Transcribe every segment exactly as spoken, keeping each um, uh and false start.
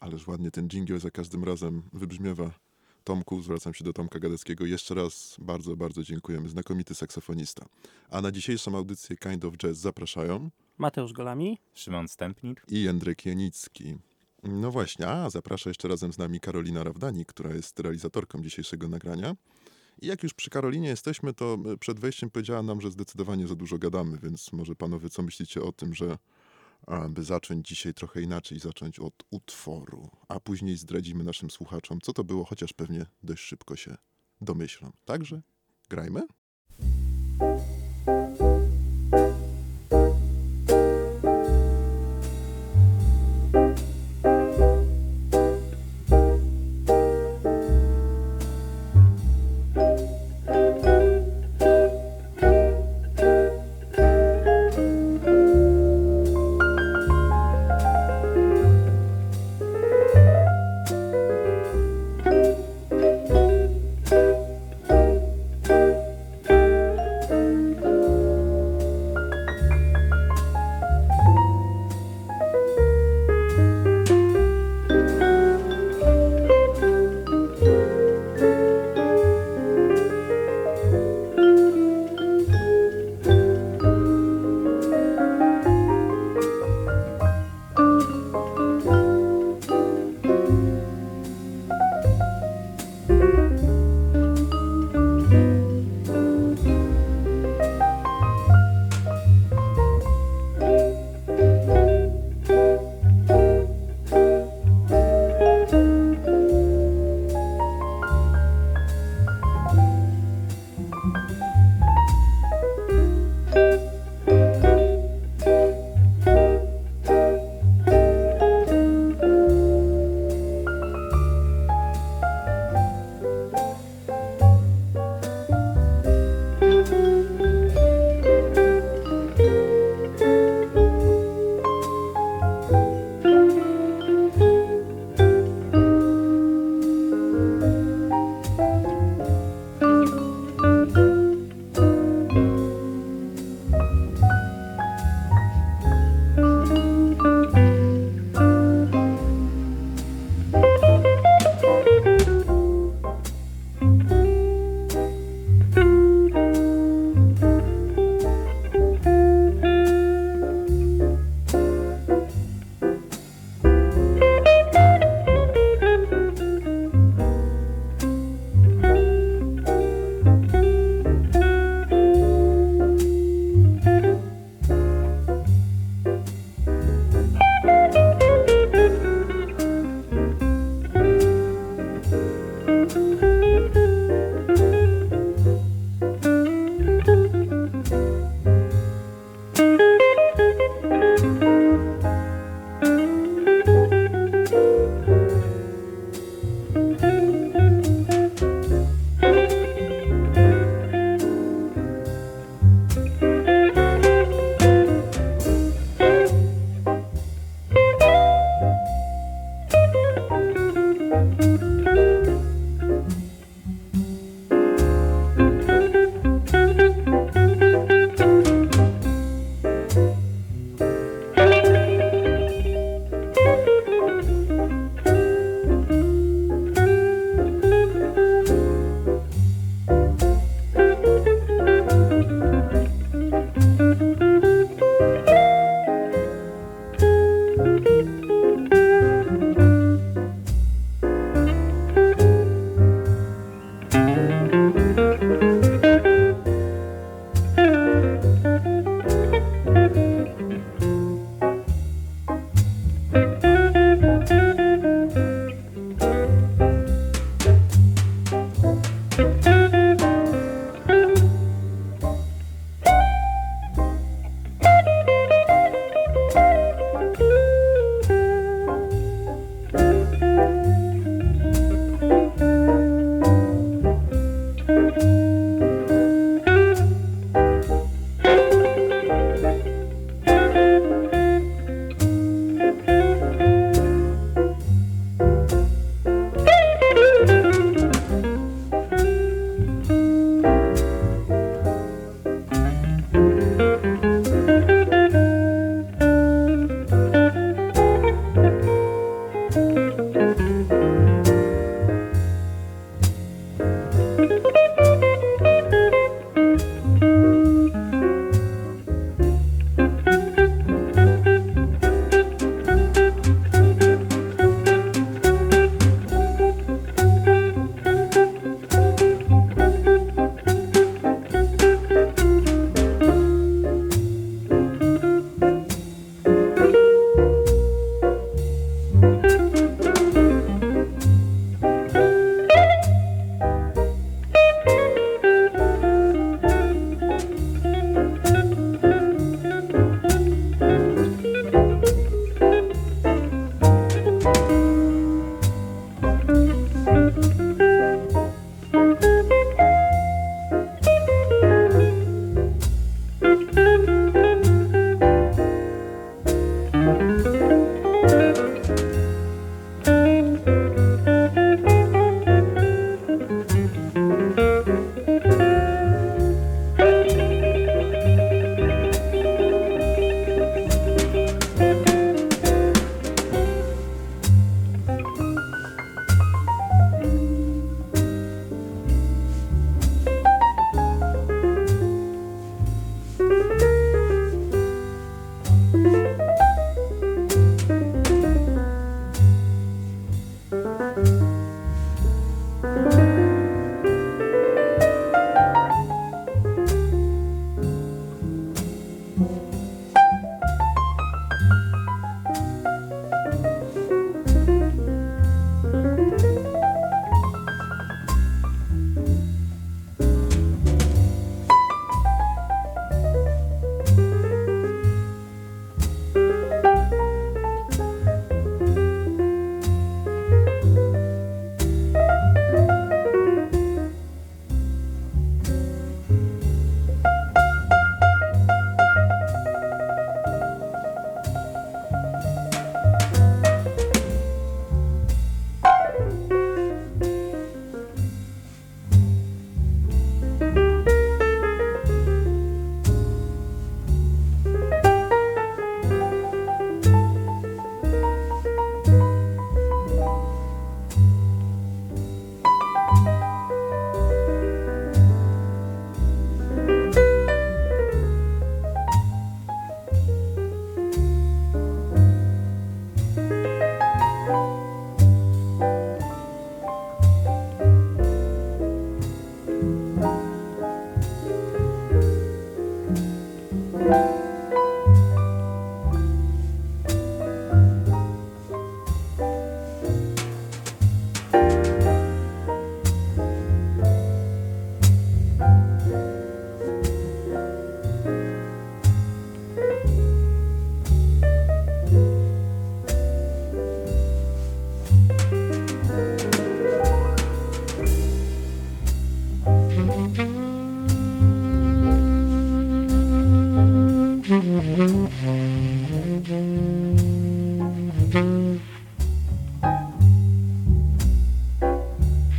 Ależ ładnie ten dżingiel za każdym razem wybrzmiewa. Tomku, zwracam się do Tomka Gadeckiego. Jeszcze raz bardzo, bardzo dziękujemy. Znakomity saksofonista. A na dzisiejszą audycję Kind of Jazz zapraszają Mateusz Golami, Szymon Stępnik i Jędrek Janicki. No właśnie, a zaprasza jeszcze razem z nami Karolina Rawdani, która jest realizatorką dzisiejszego nagrania. I jak już przy Karolinie jesteśmy, to przed wejściem powiedziała nam, że zdecydowanie za dużo gadamy, więc może panowie, co myślicie o tym, że aby zacząć dzisiaj trochę inaczej, zacząć od utworu, a później zdradzimy naszym słuchaczom, co to było, chociaż pewnie dość szybko się domyślam. Także grajmy.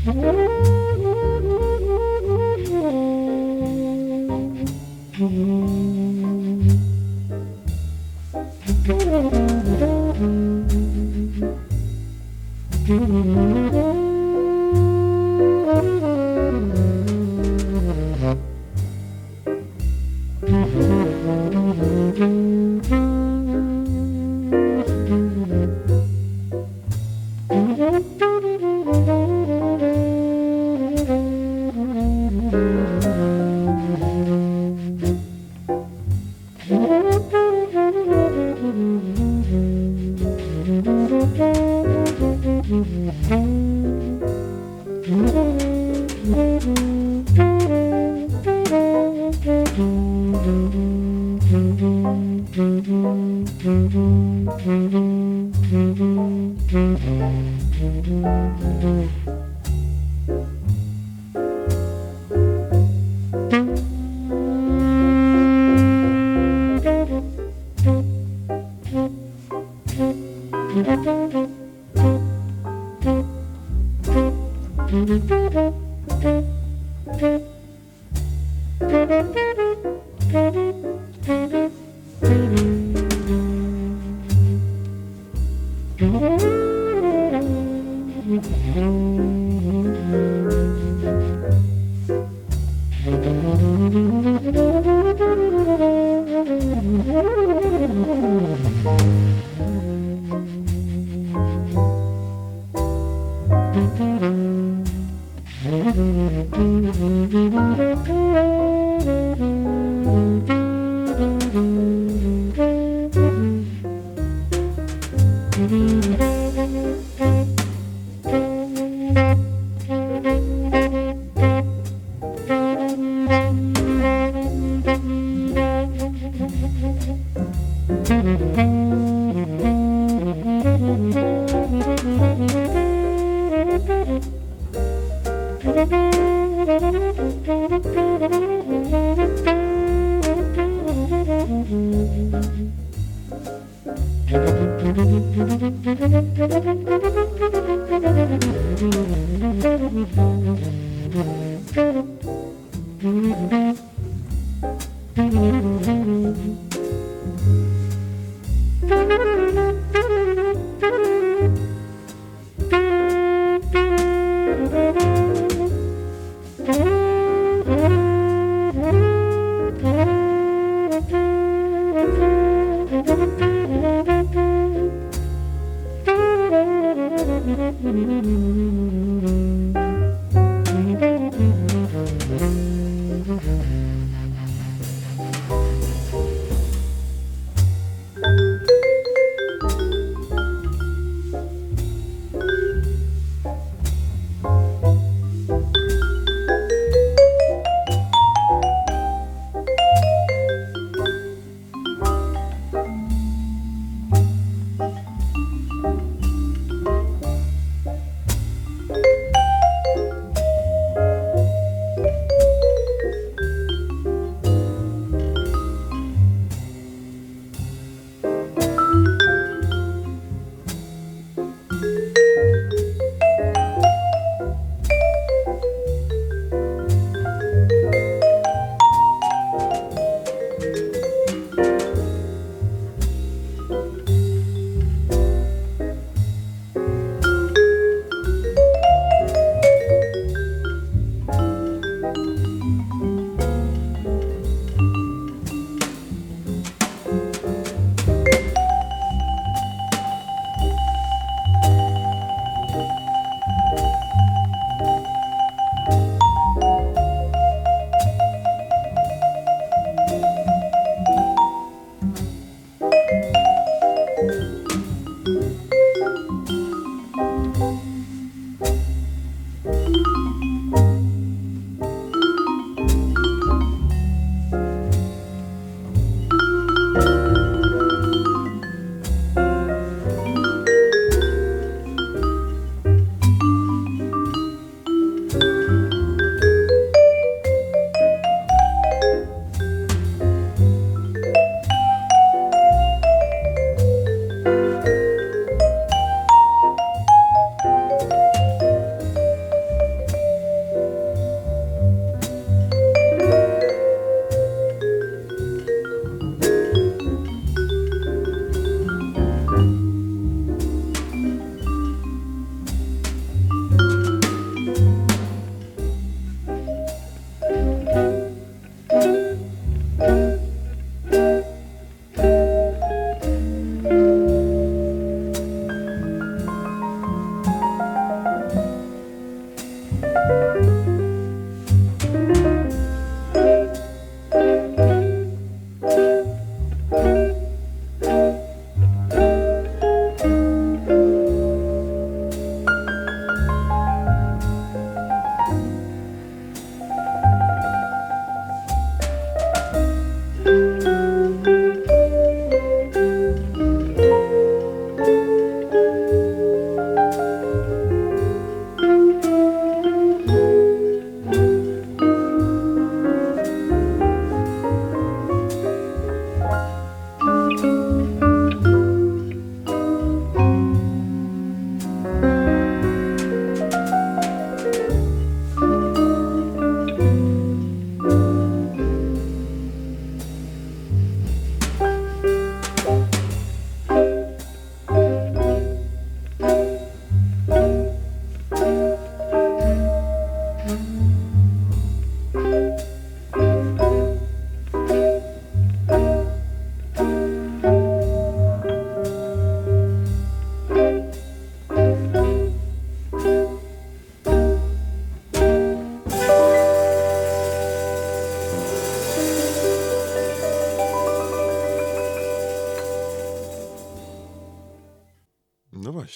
Thank you.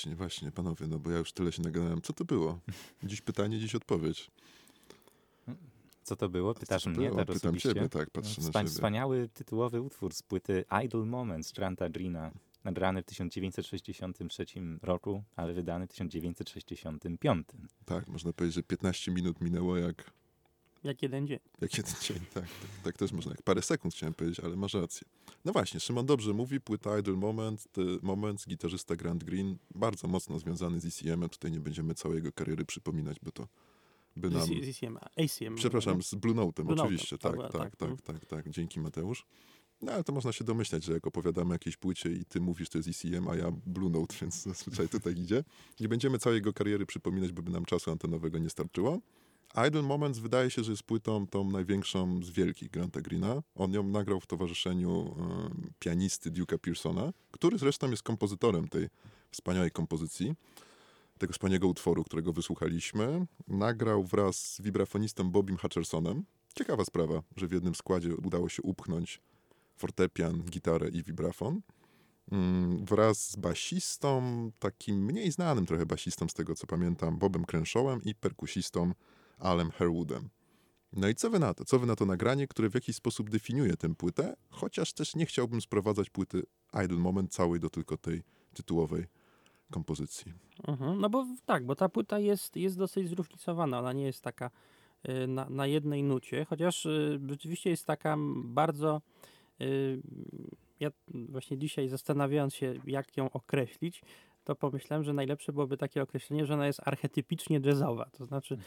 właśnie, właśnie, panowie, no bo ja już tyle się nagadałem. Co to było? Dziś pytanie, dziś odpowiedź. Co to było? Pytasz to mnie było? Teraz Pytam osobiście? Ciebie, tak, patrzę Wspania- na siebie. Wspaniały tytułowy utwór z płyty Idle Moments Granta Greena, nagrany w tysiąc dziewięćset sześćdziesiątym trzecim roku, ale wydany w tysiąc dziewięćset sześćdziesiątym piątym. Tak, można powiedzieć, że piętnaście minut minęło jak... Jak jeden dzień. Jak jeden dzień, tak. Tak, tak też można. Jak parę sekund chciałem powiedzieć, ale masz rację. No właśnie, Szymon dobrze mówi, płyta Idle Moment, Moments, gitarzysta Grant Green, bardzo mocno związany z E C M-em. Tutaj nie będziemy całej jego kariery przypominać, bo to by nam... Z E C M, A C M. Przepraszam, z Blue Note'em Blue oczywiście. Note, tak, tak, tak, tak, tak, tak. Dzięki, Mateusz. No ale to można się domyślać, że jak opowiadamy o jakiejś płycie i ty mówisz, to jest E C M, a ja Blue Note, więc zazwyczaj tutaj idzie. Nie będziemy całej jego kariery przypominać, bo by nam czasu antenowego nie starczyło. Idle Moments wydaje się, że jest płytą tą największą z wielkich Granta Greena. On ją nagrał w towarzyszeniu y, pianisty Duke'a Pearsona, który zresztą jest kompozytorem tej wspaniałej kompozycji, tego wspaniałego utworu, którego wysłuchaliśmy. Nagrał wraz z wibrafonistą Bobiem Hutchersonem. Ciekawa sprawa, że w jednym składzie udało się upchnąć fortepian, gitarę i wibrafon. Mm, wraz z basistą, takim mniej znanym trochę basistą z tego co pamiętam, Bobem Cranshawem i perkusistą Alem Harewoodem. No i co wy na to? Co wy na to nagranie, które w jakiś sposób definiuje tę płytę, chociaż też nie chciałbym sprowadzać płyty Idle Moment całej do tylko tej tytułowej kompozycji. Mhm, no bo tak, bo ta płyta jest, jest dosyć zróżnicowana, ona nie jest taka y, na, na jednej nucie, chociaż y, rzeczywiście jest taka bardzo... Y, ja właśnie dzisiaj zastanawiając się, jak ją określić, to pomyślałem, że najlepsze byłoby takie określenie, że ona jest archetypicznie jazzowa. To znaczy,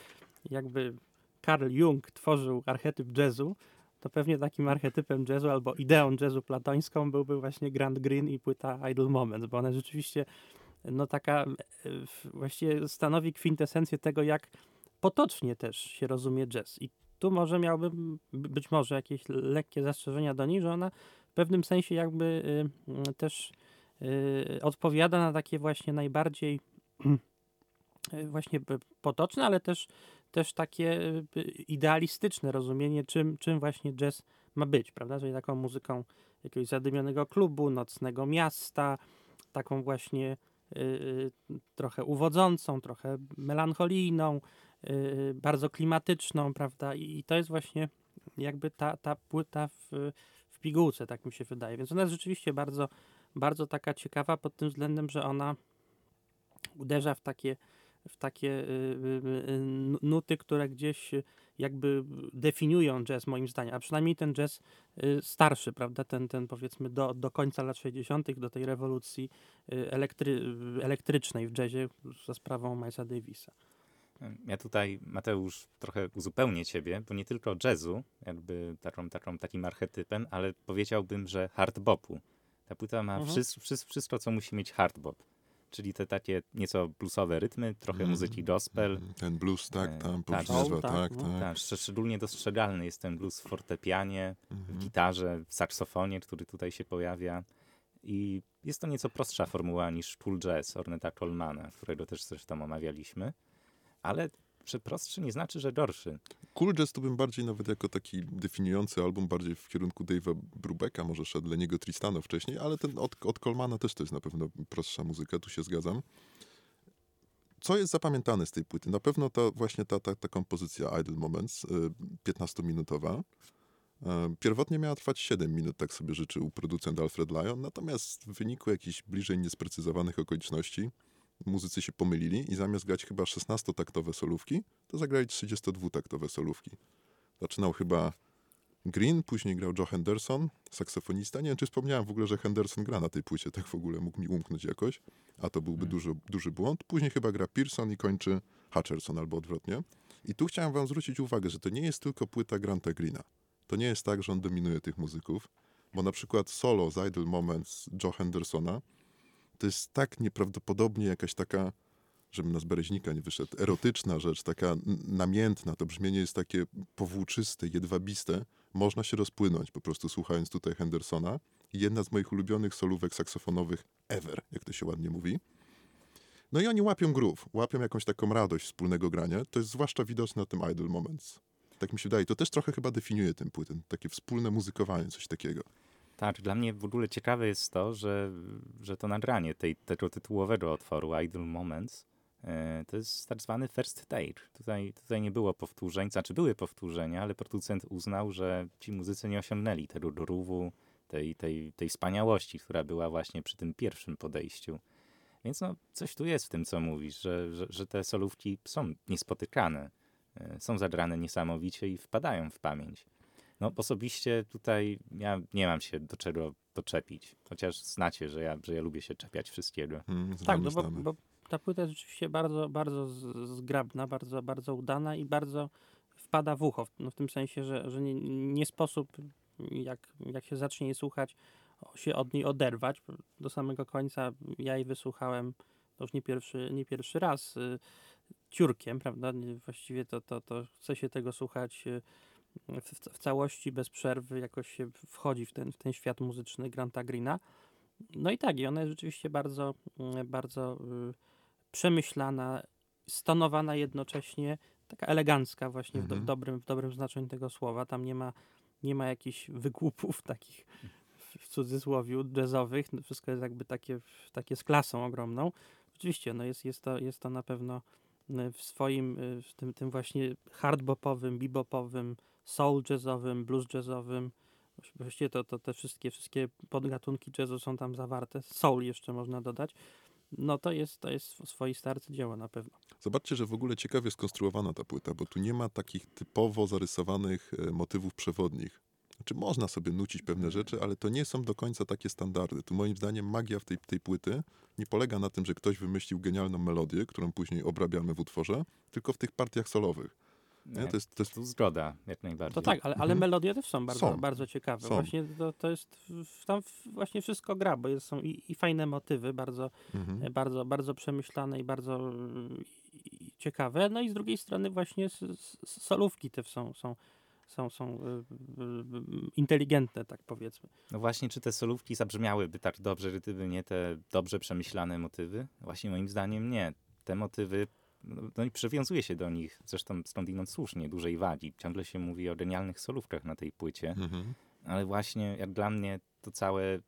jakby Carl Jung tworzył archetyp jazzu, to pewnie takim archetypem jazzu albo ideą jazzu platońską byłby właśnie Grant Green i płyta Idle Moments, bo ona rzeczywiście no taka właściwie stanowi kwintesencję tego, jak potocznie też się rozumie jazz. I tu może miałbym być może jakieś lekkie zastrzeżenia do niej, że ona w pewnym sensie jakby y, y, też y, odpowiada na takie właśnie najbardziej y, właśnie potoczne, ale też, też takie y, idealistyczne rozumienie, czym, czym właśnie jazz ma być, prawda? Czyli taką muzyką jakiegoś zadymionego klubu, nocnego miasta, taką właśnie y, y, trochę uwodzącą, trochę melancholijną, y, bardzo klimatyczną, prawda? I, i to jest właśnie jakby ta, ta płyta w pigułce, tak mi się wydaje. Więc ona jest rzeczywiście bardzo, bardzo taka ciekawa pod tym względem, że ona uderza w takie, w takie y, y, y, nuty, które gdzieś jakby definiują jazz moim zdaniem, a przynajmniej ten jazz y, starszy, prawda, ten, ten powiedzmy do, do końca lat sześćdziesiątych, do tej rewolucji y, elektry, elektrycznej w jazzie za sprawą Milesa Davisa. Ja tutaj, Mateusz, trochę uzupełnię ciebie, bo nie tylko jazzu, jakby taką, taką, takim archetypem, ale powiedziałbym, że hard bopu. Ta płyta ma mhm. wszystko, wszystko, co musi mieć hard bop, czyli te takie nieco bluesowe rytmy, trochę mm. muzyki gospel. Ten blues, tak, tam pobrzmiewa, tak, tak, tak. tak. Szczególnie dostrzegalny jest ten blues w fortepianie, mhm. w gitarze, w saksofonie, który tutaj się pojawia. I jest to nieco prostsza formuła niż cool jazz Orneta Colemana, którego też zresztą omawialiśmy. Ale że prostszy nie znaczy, że gorszy. Cool jazz to bym bardziej nawet jako taki definiujący album, bardziej w kierunku Dave'a Brubecka może szedł, dla niego Tristano wcześniej, ale ten od, od Colemana też to jest na pewno prostsza muzyka, tu się zgadzam. Co jest zapamiętane z tej płyty? Na pewno ta właśnie ta, ta, ta kompozycja Idle Moments, piętnastominutowa. Pierwotnie miała trwać siedem minut, tak sobie życzył producent Alfred Lion, natomiast w wyniku jakichś bliżej niesprecyzowanych okoliczności muzycy się pomylili i zamiast grać chyba szesnastotaktowe solówki, to zagrali trzydziestodwutaktowe solówki. Zaczynał chyba Green, później grał Joe Henderson, saksofonista. Nie wiem, czy wspomniałem w ogóle, że Henderson gra na tej płycie, tak w ogóle mógł mi umknąć jakoś, a to byłby hmm. duży, duży błąd. Później chyba gra Pearson i kończy Hutcherson albo odwrotnie. I tu chciałem wam zwrócić uwagę, że to nie jest tylko płyta Granta Greena. To nie jest tak, że on dominuje tych muzyków, bo na przykład solo z Idle Moments Joe Hendersona to jest tak nieprawdopodobnie jakaś taka, żebym na Zbereźnika nie wyszedł, erotyczna rzecz, taka n- namiętna. To brzmienie jest takie powłóczyste, jedwabiste. Można się rozpłynąć po prostu słuchając tutaj Hendersona. Jedna z moich ulubionych solówek saksofonowych ever, jak to się ładnie mówi. No i oni łapią groove, łapią jakąś taką radość wspólnego grania. To jest zwłaszcza widoczne na tym Idle Moments. Tak mi się wydaje. To też trochę chyba definiuje tę płytę. Takie wspólne muzykowanie, coś takiego. Tak, dla mnie w ogóle ciekawe jest to, że, że to nagranie tej, tego tytułowego otworu Idle Moments to jest tak zwany first take. Tutaj, tutaj nie było powtórzeń, znaczy były powtórzenia, ale producent uznał, że ci muzycy nie osiągnęli tego groove'u, tej, tej, tej wspaniałości, która była właśnie przy tym pierwszym podejściu. Więc no, coś tu jest w tym, co mówisz, że, że, że te solówki są niespotykane, są zagrane niesamowicie i wpadają w pamięć. No osobiście tutaj ja nie mam się do czego doczepić, chociaż znacie, że ja, że ja lubię się czepiać wszystkiego. Mm, tak, no bo, bo ta płyta jest rzeczywiście bardzo, bardzo zgrabna, bardzo, bardzo udana i bardzo wpada w ucho, no w tym sensie, że, że nie, nie sposób, jak, jak się zacznie jej słuchać, się od niej oderwać do samego końca. Ja jej wysłuchałem, to już nie pierwszy, nie pierwszy raz, y, ciurkiem, prawda, właściwie to, to, to chce się tego słuchać y, w, w całości, bez przerwy, jakoś się wchodzi w ten, w ten świat muzyczny Granta Greena. No i tak, i ona jest rzeczywiście bardzo, bardzo y, przemyślana, stonowana jednocześnie, taka elegancka właśnie mhm. w, do, w, dobrym, w dobrym znaczeniu tego słowa. Tam nie ma, nie ma jakichś wykłupów takich w cudzysłowiu jazzowych, no wszystko jest jakby takie, takie z klasą ogromną. Oczywiście, no jest, jest, to, jest to na pewno w swoim, w tym, tym właśnie hardbopowym, bebopowym, soul jazzowym, blues jazzowym. Właściwie to, to te wszystkie, wszystkie podgatunki jazzu są tam zawarte. Soul jeszcze można dodać. No to jest, to jest swoiste arcydzieło na pewno. Zobaczcie, że w ogóle ciekawie skonstruowana ta płyta, bo tu nie ma takich typowo zarysowanych motywów przewodnich. Znaczy można sobie nucić pewne rzeczy, ale to nie są do końca takie standardy. Tu moim zdaniem magia w tej, tej płyty nie polega na tym, że ktoś wymyślił genialną melodię, którą później obrabiamy w utworze, tylko w tych partiach solowych. Nie, to jest, to jest... Zgoda, jak najbardziej. To tak, ale, ale mhm. melodie też są bardzo, są. bardzo ciekawe. Są. Właśnie to, to jest, tam właśnie wszystko gra, bo jest, są i, i fajne motywy, bardzo, mhm. bardzo, bardzo przemyślane i bardzo i, i ciekawe. No i z drugiej strony właśnie s, s, solówki te są, są Są, są y, y, inteligentne, tak powiedzmy. No właśnie, czy te solówki zabrzmiałyby tak dobrze, gdyby nie te dobrze przemyślane motywy? Właśnie moim zdaniem nie. Te motywy, no i przywiązuje się do nich, zresztą skądinąd słusznie, dużej wagi. Ciągle się mówi o genialnych solówkach na tej płycie, mhm. ale właśnie jak dla mnie to całe,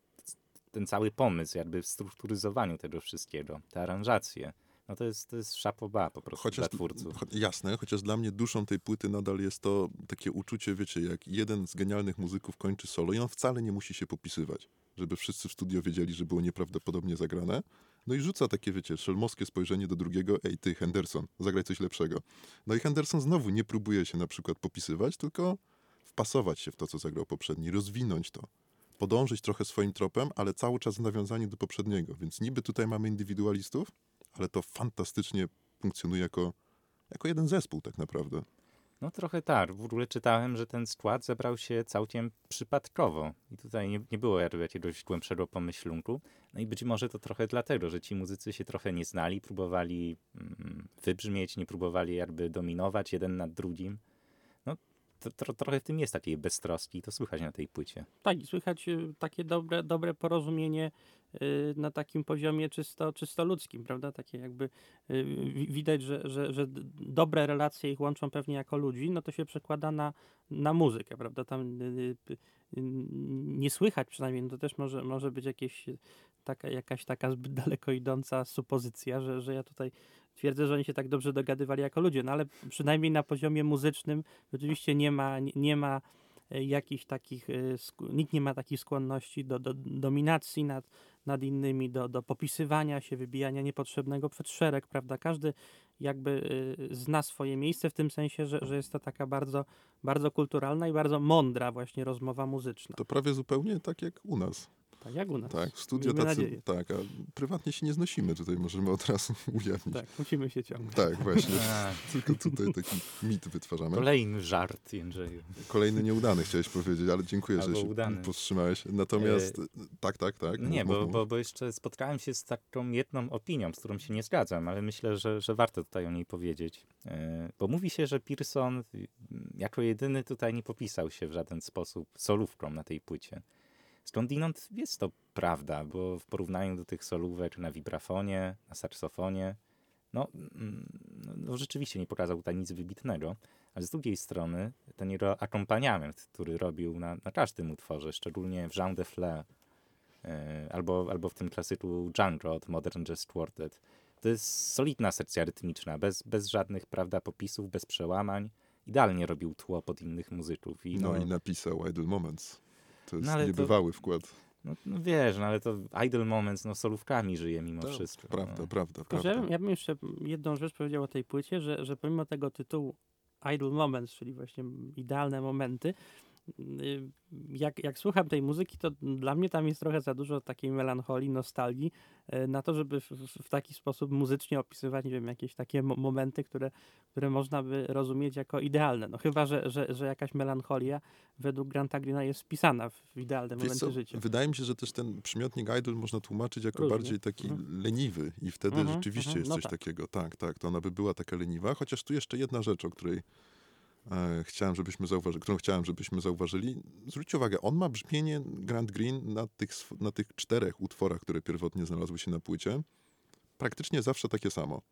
ten cały pomysł jakby w strukturyzowaniu tego wszystkiego, te aranżacje, no to jest, to jest chapeau bas po prostu chociaż, dla twórców. Cho, jasne, chociaż dla mnie duszą tej płyty nadal jest to takie uczucie, wiecie, jak jeden z genialnych muzyków kończy solo i on wcale nie musi się popisywać, żeby wszyscy w studio wiedzieli, że było nieprawdopodobnie zagrane. No i rzuca takie, wiecie, szelmowskie spojrzenie do drugiego: ej ty, Henderson, zagraj coś lepszego. No i Henderson znowu nie próbuje się na przykład popisywać, tylko wpasować się w to, co zagrał poprzedni, rozwinąć to. Podążyć trochę swoim tropem, ale cały czas w nawiązaniu do poprzedniego. Więc niby tutaj mamy indywidualistów, ale to fantastycznie funkcjonuje jako, jako jeden zespół tak naprawdę. No trochę tak. W ogóle czytałem, że ten skład zebrał się całkiem przypadkowo. I tutaj nie, nie było jakiegoś głębszego pomyślunku. No i być może to trochę dlatego, że ci muzycy się trochę nie znali, próbowali mm, wybrzmieć, nie próbowali jakby dominować jeden nad drugim. No to, to, trochę w tym jest takiej beztroski, to słychać na tej płycie. Tak, i słychać takie dobre, dobre porozumienie na takim poziomie czysto, czysto ludzkim, prawda? Takie jakby widać, że, że, że dobre relacje ich łączą pewnie jako ludzi, no to się przekłada na, na muzykę, prawda? Tam nie słychać przynajmniej, no to też może, może być jakieś, taka, jakaś taka zbyt daleko idąca supozycja, że, że ja tutaj twierdzę, że oni się tak dobrze dogadywali jako ludzie, no ale przynajmniej na poziomie muzycznym rzeczywiście nie ma, nie, nie ma jakichś takich, nikt nie ma takich skłonności do, do dominacji nad, nad innymi, do, do popisywania się, wybijania niepotrzebnego przed szereg, prawda? Każdy jakby zna swoje miejsce w tym sensie, że, że jest to taka bardzo, bardzo kulturalna i bardzo mądra właśnie rozmowa muzyczna. To prawie zupełnie tak jak u nas. Tak, jak u nas. Tak, w studio tacy, tak, a prywatnie się nie znosimy, tutaj możemy od razu ujawnić. Tak, musimy się ciągnąć. Tak, właśnie. Tylko tutaj taki mit wytwarzamy. Kolejny żart, Jędrzeju. Kolejny nieudany, chciałeś powiedzieć, ale dziękuję, albo że się udany. Powstrzymałeś. Natomiast, e... tak, tak, tak. Nie, bo, bo, bo jeszcze spotkałem się z taką jedną opinią, z którą się nie zgadzam, ale myślę, że, że warto tutaj o niej powiedzieć. E... Bo mówi się, że Pearson jako jedyny tutaj nie popisał się w żaden sposób solówką na tej płycie. Skądinąd jest to prawda, bo w porównaniu do tych solówek na wibrafonie, na saksofonie, no no, rzeczywiście nie pokazał tutaj nic wybitnego, ale z drugiej strony ten akompaniament, który robił na, na każdym utworze, szczególnie w Jean de Fleur, albo, albo w tym klasyku Django od Modern Jazz Quartet, to jest solidna sekcja rytmiczna, bez, bez żadnych, prawda, popisów, bez przełamań. Idealnie robił tło pod innych muzyków. I no, no i napisał Idle Moments. To jest no, niebywały to, wkład. No, no wiesz, no ale to Idle Moments, no solówkami żyje mimo to, wszystko. Prawda, no. prawda, prawda. Ja bym, ja bym jeszcze jedną rzecz powiedział o tej płycie, że, że pomimo tego tytułu Idle Moments, czyli właśnie idealne momenty, Jak, jak słucham tej muzyki, to dla mnie tam jest trochę za dużo takiej melancholii, nostalgii na to, żeby w, w taki sposób muzycznie opisywać, nie wiem, jakieś takie mo- momenty, które, które można by rozumieć jako idealne. No chyba, że, że, że jakaś melancholia według Granta Greena jest wpisana w idealne Wiesz momenty co? życia. Wydaje mi się, że też ten przymiotnik idle można tłumaczyć jako Różnie. bardziej taki mhm. leniwy i wtedy mhm, rzeczywiście mhm. jest no coś tak. takiego. Tak, tak, to ona by była taka leniwa, chociaż tu jeszcze jedna rzecz, o której Chciałem, żebyśmy zauważyli, którą chciałem, żebyśmy zauważyli. Zwróćcie uwagę, on ma brzmienie Grant Green na tych, na tych czterech utworach, które pierwotnie znalazły się na płycie. Praktycznie zawsze takie samo.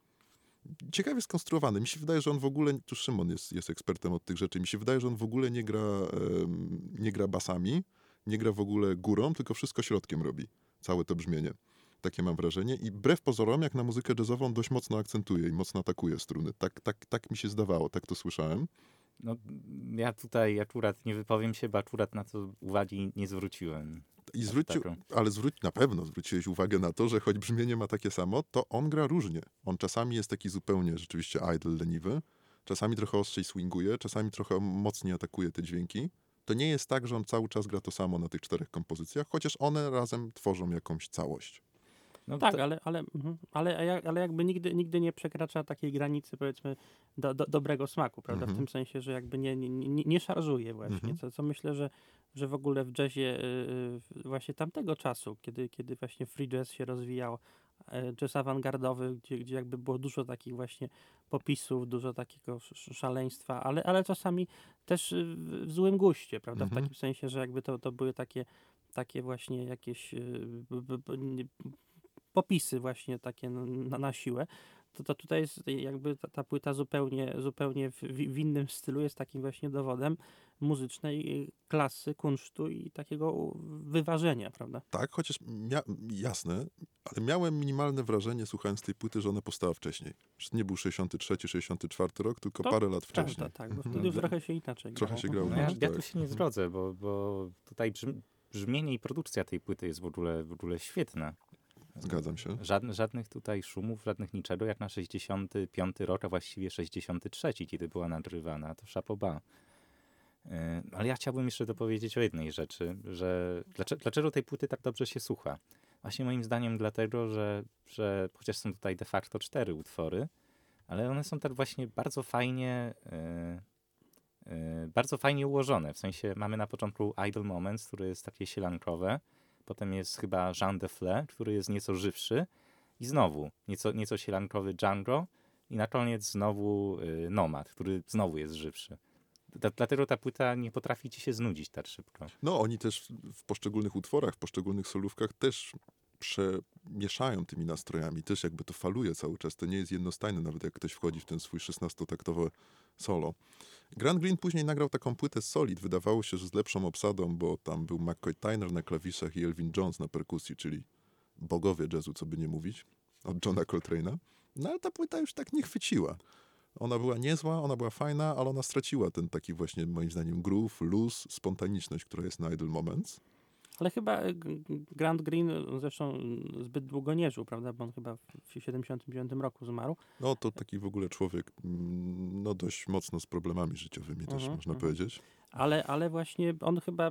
Ciekawie skonstruowany. Mi się wydaje, że on w ogóle, tu Szymon jest, jest ekspertem od tych rzeczy, mi się wydaje, że on w ogóle nie gra, nie gra basami, nie gra w ogóle górą, tylko wszystko środkiem robi. Całe to brzmienie. Takie mam wrażenie. I wbrew pozorom, jak na muzykę jazzową, dość mocno akcentuje i mocno atakuje struny. Tak, tak, tak mi się zdawało, tak to słyszałem. No, ja tutaj akurat nie wypowiem się, bo akurat na to uwagi nie zwróciłem. I zwrócił, ale zwróć, na pewno zwróciłeś uwagę na to, że choć brzmienie ma takie samo, to on gra różnie. On czasami jest taki zupełnie rzeczywiście idle, leniwy. Czasami trochę ostrzej swinguje, czasami trochę mocniej atakuje te dźwięki. To nie jest tak, że on cały czas gra to samo na tych czterech kompozycjach, chociaż one razem tworzą jakąś całość. No tak, to... ale, ale, ale, ale jakby nigdy, nigdy nie przekracza takiej granicy, powiedzmy, do, do, dobrego smaku, prawda? Mm-hmm. W tym sensie, że jakby nie, nie, nie, nie szarżuje właśnie, mm-hmm. co, co myślę, że, że w ogóle w jazzie yy, właśnie tamtego czasu, kiedy, kiedy właśnie free jazz się rozwijał, yy, jazz awangardowy, gdzie, gdzie jakby było dużo takich właśnie popisów, dużo takiego szaleństwa, ale, ale czasami też w złym guście, prawda? Mm-hmm. W takim sensie, że jakby to, to były takie, takie właśnie jakieś... Yy, b, b, nie, popisy właśnie takie na, na siłę, to, to tutaj jest jakby ta, ta płyta zupełnie, zupełnie w, w innym stylu, jest takim właśnie dowodem muzycznej klasy, kunsztu i takiego wyważenia, prawda? Tak, chociaż mia- jasne, ale miałem minimalne wrażenie, słuchając tej płyty, że ona powstała wcześniej. Że nie był sześćdziesiąty trzeci, sześćdziesiąty czwarty rok, tylko to, parę lat wcześniej. Tak, tak, bo wtedy mhm. trochę się inaczej grało. Trochę się grało mhm. inaczej, ja, ja tu się nie zgodzę, bo, bo tutaj brzmi, brzmienie i produkcja tej płyty jest w ogóle, w ogóle świetna. Zgadzam się. Żadnych, żadnych tutaj szumów, żadnych niczego, jak na sześćdziesiąty piąty rok, a właściwie sześćdziesiąty trzeci, kiedy była nagrywana, to chapeau bas. Yy, ale ja chciałbym jeszcze dopowiedzieć o jednej rzeczy, że dlaczego, dlaczego tej płyty tak dobrze się słucha? Właśnie moim zdaniem dlatego, że, że chociaż są tutaj de facto cztery utwory, ale one są tak właśnie bardzo fajnie, yy, yy, bardzo fajnie ułożone. W sensie mamy na początku Idle Moments, które jest takie sielankowe. Potem jest chyba Jean de Fleur, który jest nieco żywszy. I znowu nieco, nieco sielankowy Django. I na koniec znowu y, Nomad, który znowu jest żywszy. D- dlatego ta płyta nie potrafi ci się znudzić tak szybko. No oni też w poszczególnych utworach, w poszczególnych solówkach też przemieszają tymi nastrojami. Też jakby to faluje cały czas. To nie jest jednostajne, nawet jak ktoś wchodzi w ten swój szesnastotaktowy solo. Grant Green później nagrał taką płytę Solid. Wydawało się, że z lepszą obsadą, bo tam był McCoy Tyner na klawiszach i Elvin Jones na perkusji, czyli bogowie jazzu, co by nie mówić, od Johna Coltrane'a. No ale ta płyta już tak nie chwyciła. Ona była niezła, ona była fajna, ale ona straciła ten taki właśnie, moim zdaniem, groove, luz, spontaniczność, która jest na Idle Moments. Ale chyba Grant Green zresztą zbyt długo nie żył, prawda? Bo on chyba w siedemdziesiątym dziewiątym roku zmarł. No to taki w ogóle człowiek no dość mocno z problemami życiowymi też uh-huh, można uh-huh. powiedzieć. Ale, ale właśnie on chyba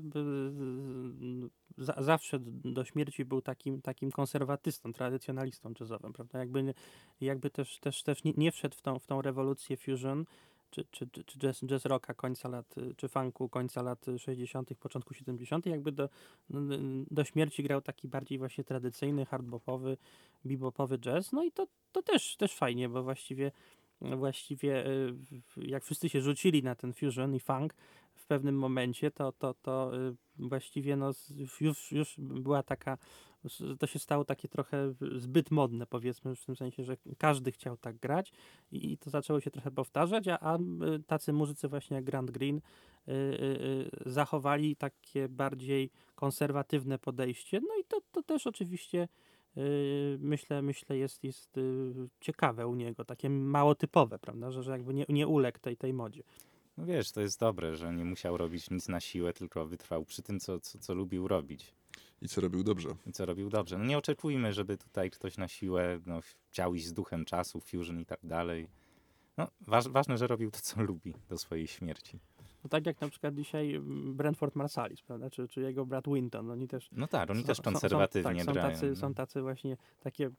za, zawsze do śmierci był takim, takim konserwatystą, tradycjonalistą jazzowym, prawda? Jakby, jakby też, też, też nie wszedł w tą, w tą rewolucję fusion, czy, czy, czy jazz, jazz rocka końca lat, czy funku końca lat sześćdziesiątych, początku siedemdziesiątych, jakby do, do śmierci grał taki bardziej właśnie tradycyjny, hardbopowy, bebopowy jazz. No i to, to też, też fajnie, bo właściwie, właściwie jak wszyscy się rzucili na ten fusion i funk w pewnym momencie, to, to, to właściwie no już, już była taka to się stało takie trochę zbyt modne, powiedzmy, w tym sensie, że każdy chciał tak grać i to zaczęło się trochę powtarzać, a, a tacy muzycy właśnie jak Grant Green yy, yy, zachowali takie bardziej konserwatywne podejście, no i to, to też oczywiście yy, myślę, myślę jest, jest yy, ciekawe u niego, takie mało typowe, prawda, że, że jakby nie, nie uległ tej, tej modzie. No wiesz, to jest dobre, że nie musiał robić nic na siłę, tylko wytrwał przy tym, co, co, co lubił robić. I co robił dobrze. I co robił dobrze. No nie oczekujmy, żeby tutaj ktoś na siłę no, chciał iść z duchem czasu, fusion i tak dalej. No, waż, ważne, że robił to, co lubi do swojej śmierci. No tak jak na przykład dzisiaj Branford Marsalis, prawda? Czy, czy jego brat Winton. Oni też, no tak, oni też konserwatywnie są, są, tak, są tacy, grają. Są tacy właśnie takie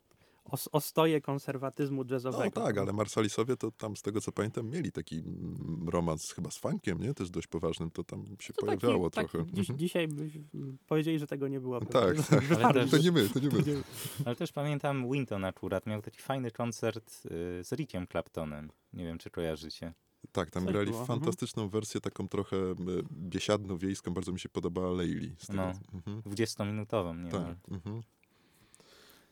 os, ostoje konserwatyzmu jazzowego. No tak, ale Marsalisowie to tam z tego co pamiętam mieli taki romans chyba z funkiem, nie? Też dość poważnym, to tam się to pojawiało taki, trochę. Taki, dziś, dzisiaj byśmy powiedzieli, że tego nie było. No tak, tak. Ale też, to nie my, to nie my. Ale też pamiętam Winton akurat miał taki fajny koncert z Rickiem Claptonem. Nie wiem, czy kojarzycie. Tak, tam coś grali było. Fantastyczną mhm. wersję, taką trochę biesiadną, wiejską. Bardzo mi się podobała Layli. No, mhm. dwudziestominutową, nie wiem. Tak. Mhm.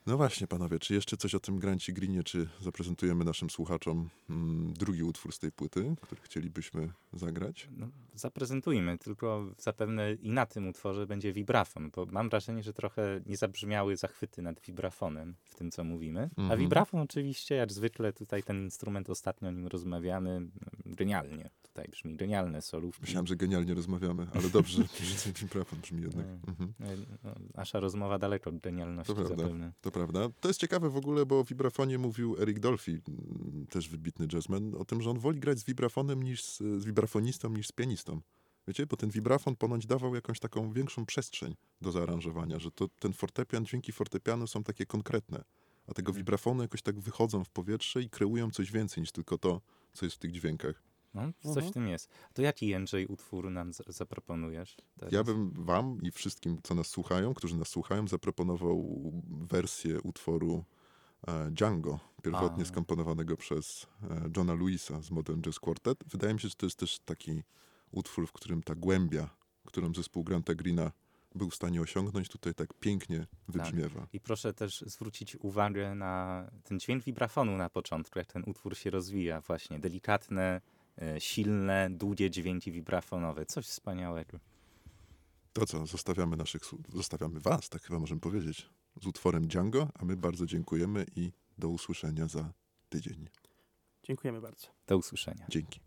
No właśnie, panowie, czy jeszcze coś o tym Grancie Greenie, czy zaprezentujemy naszym słuchaczom mm, drugi utwór z tej płyty, który chcielibyśmy zagrać? No, zaprezentujmy, tylko zapewne i na tym utworze będzie vibrafon, bo mam wrażenie, że trochę nie zabrzmiały zachwyty nad vibrafonem w tym, co mówimy. Mm-hmm. A vibrafon oczywiście, jak zwykle tutaj ten instrument, ostatnio o nim rozmawiamy, genialnie. Tutaj brzmi genialne solówki. Myślałem, że genialnie rozmawiamy, ale dobrze, że vibrafon brzmi jednak. Mhm. Nasza rozmowa daleko od genialności to zapewne. Prawda. To prawda. To jest ciekawe w ogóle, bo o vibrafonie mówił Eric Dolphy, też wybitny jazzman, o tym, że on woli grać z vibrafonem niż z, z vibrafonistą niż z pianistą. Wiecie, bo ten vibrafon ponoć dawał jakąś taką większą przestrzeń do zaaranżowania, że to ten fortepian, dźwięki fortepianu są takie konkretne, a tego vibrafonu jakoś tak wychodzą w powietrze i kreują coś więcej niż tylko to, co jest w tych dźwiękach. No, coś mhm. w tym jest. To jaki, Jędrzej, utwór nam z- zaproponujesz teraz? Ja bym wam i wszystkim, co nas słuchają, którzy nas słuchają, zaproponował wersję utworu e, Django, pierwotnie A. skomponowanego przez e, Johna Lewisa z Modern Jazz Quartet. Wydaje mi się, że to jest też taki utwór, w którym ta głębia, którą zespół Granta Greena był w stanie osiągnąć, tutaj tak pięknie wybrzmiewa. Tak. I proszę też zwrócić uwagę na ten dźwięk vibrafonu na początku, jak ten utwór się rozwija właśnie. Delikatne, silne, długie dźwięki wibrafonowe. Coś wspaniałego. To co, zostawiamy naszych, zostawiamy was, tak chyba możemy powiedzieć, z utworem Django, a my bardzo dziękujemy i do usłyszenia za tydzień. Dziękujemy bardzo. Do usłyszenia. Dzięki.